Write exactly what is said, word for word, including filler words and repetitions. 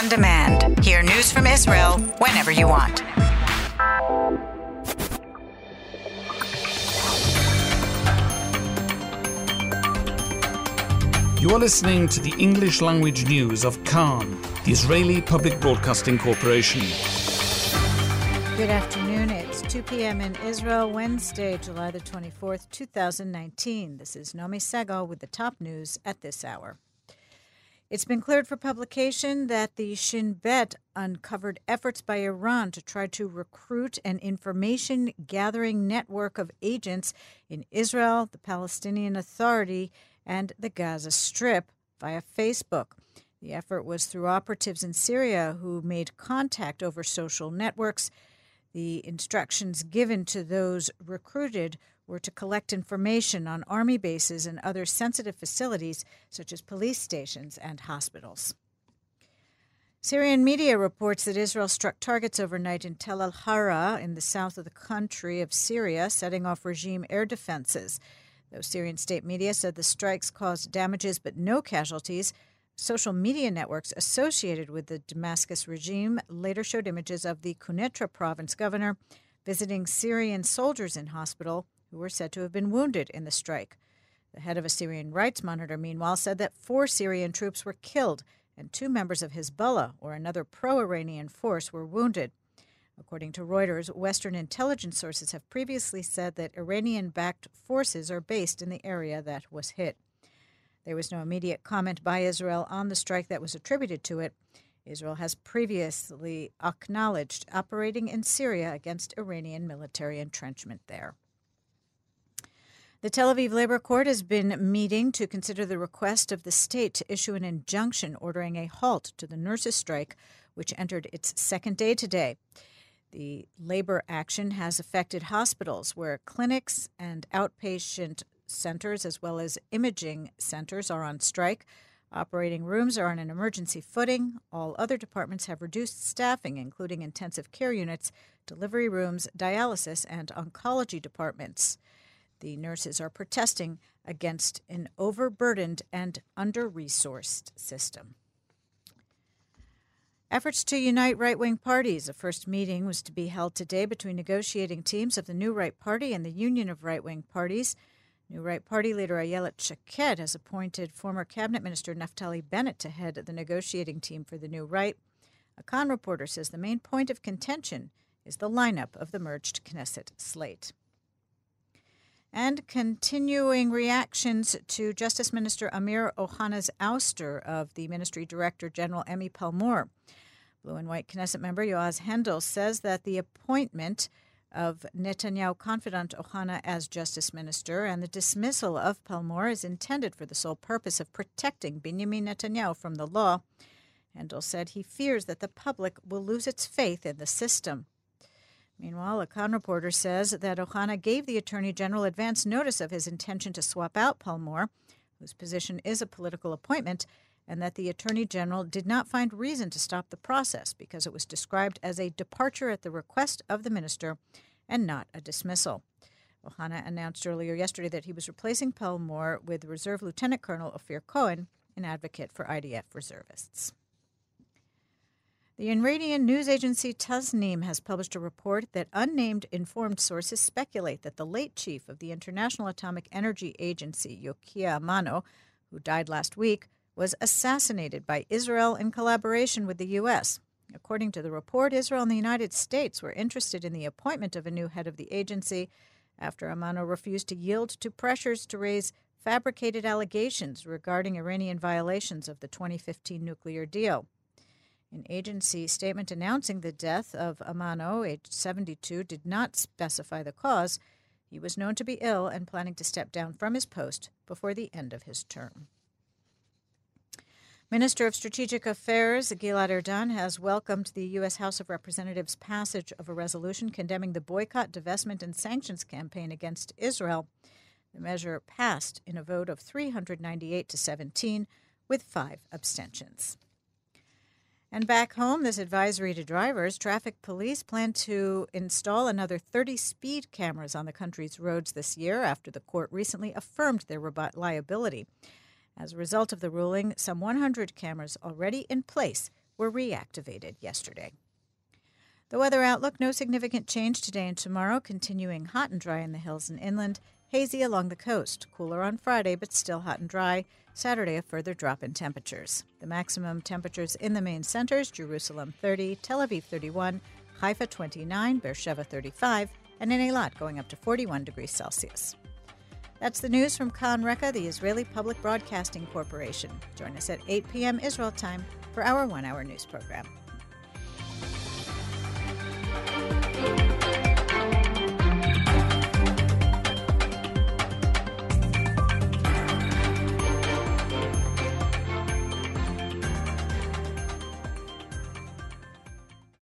on demand. Hear news from Israel whenever you want. You are listening to the English-language news of Kan, the Israeli Public Broadcasting Corporation. Good afternoon. It's two p.m. in Israel, Wednesday, July the twenty-fourth, two thousand nineteen. This is Nomi Segal with the top news at this hour. It's been cleared for publication that the Shin Bet uncovered efforts by Iran to try to recruit an information-gathering network of agents in Israel, the Palestinian Authority, and the Gaza Strip via Facebook. The effort was through operatives in Syria who made contact over social networks. The instructions given to those recruited were to collect information on army bases and other sensitive facilities, such as police stations and hospitals. Syrian media reports that Israel struck targets overnight in Tel al-Hara in the south of the country of Syria, setting off regime air defenses. Though Syrian state media said the strikes caused damages but no casualties, social media networks associated with the Damascus regime later showed images of the Quneitra province governor visiting Syrian soldiers in hospital who were said to have been wounded in the strike. The head of a Syrian rights monitor, meanwhile, said that four Syrian troops were killed and two members of Hezbollah, or another pro-Iranian force, were wounded. According to Reuters, Western intelligence sources have previously said that Iranian-backed forces are based in the area that was hit. There was no immediate comment by Israel on the strike that was attributed to it. Israel has previously acknowledged operating in Syria against Iranian military entrenchment there. The Tel Aviv Labor Court has been meeting to consider the request of the state to issue an injunction ordering a halt to the nurses' strike, which entered its second day today. The labor action has affected hospitals where clinics and outpatient centers as well as imaging centers are on strike. Operating rooms are on an emergency footing. All other departments have reduced staffing, including intensive care units, delivery rooms, dialysis, and oncology departments. The nurses are protesting against an overburdened and under-resourced system. Efforts to unite right-wing parties. A first meeting was to be held today between negotiating teams of the New Right Party and the Union of Right-Wing Parties. New Right Party leader Ayelet Shaked has appointed former cabinet minister Naftali Bennett to head the negotiating team for the New Right. A Kan reporter says the main point of contention is the lineup of the merged Knesset slate. And continuing reactions to Justice Minister Amir Ohana's ouster of the Ministry Director General Emi Palmor. Blue and White Knesset member Yoaz Hendel says that the appointment of Netanyahu confidant Ohana as Justice Minister and the dismissal of Palmor is intended for the sole purpose of protecting Benjamin Netanyahu from the law. Hendel said he fears that the public will lose its faith in the system. Meanwhile, a Kan reporter says that Ohana gave the Attorney General advance notice of his intention to swap out Palmor, whose position is a political appointment, and that the Attorney General did not find reason to stop the process because it was described as a departure at the request of the minister and not a dismissal. Ohana announced earlier yesterday that he was replacing Palmor with Reserve Lieutenant Colonel Ophir Cohen, an advocate for I D F reservists. The Iranian news agency Tasnim has published a report that unnamed informed sources speculate that the late chief of the International Atomic Energy Agency, Yukiya Amano, who died last week, was assassinated by Israel in collaboration with the U S. According to the report, Israel and the United States were interested in the appointment of a new head of the agency after Amano refused to yield to pressures to raise fabricated allegations regarding Iranian violations of the twenty fifteen nuclear deal. An agency statement announcing the death of Amano, aged seventy-two, did not specify the cause. He was known to be ill and planning to step down from his post before the end of his term. Minister of Strategic Affairs Gilad Erdan has welcomed the U S. House of Representatives' passage of a resolution condemning the boycott, divestment, and sanctions campaign against Israel. The measure passed in a vote of three hundred ninety-eight to seventeen with five abstentions. And back home, this advisory to drivers, traffic police plan to install another thirty speed cameras on the country's roads this year after the court recently affirmed their liability. As a result of the ruling, some one hundred cameras already in place were reactivated yesterday. The weather outlook, no significant change today and tomorrow, continuing hot and dry in the hills and inland, hazy along the coast, cooler on Friday but still hot and dry. Saturday, a further drop in temperatures. The maximum temperatures in the main centers, Jerusalem thirty, Tel Aviv thirty-one, Haifa twenty-nine, Beersheba thirty-five, and in Eilat going up to forty-one degrees Celsius. That's the news from Kan Reka, the Israeli Public Broadcasting Corporation. Join us at eight p.m. Israel time for our one-hour news program.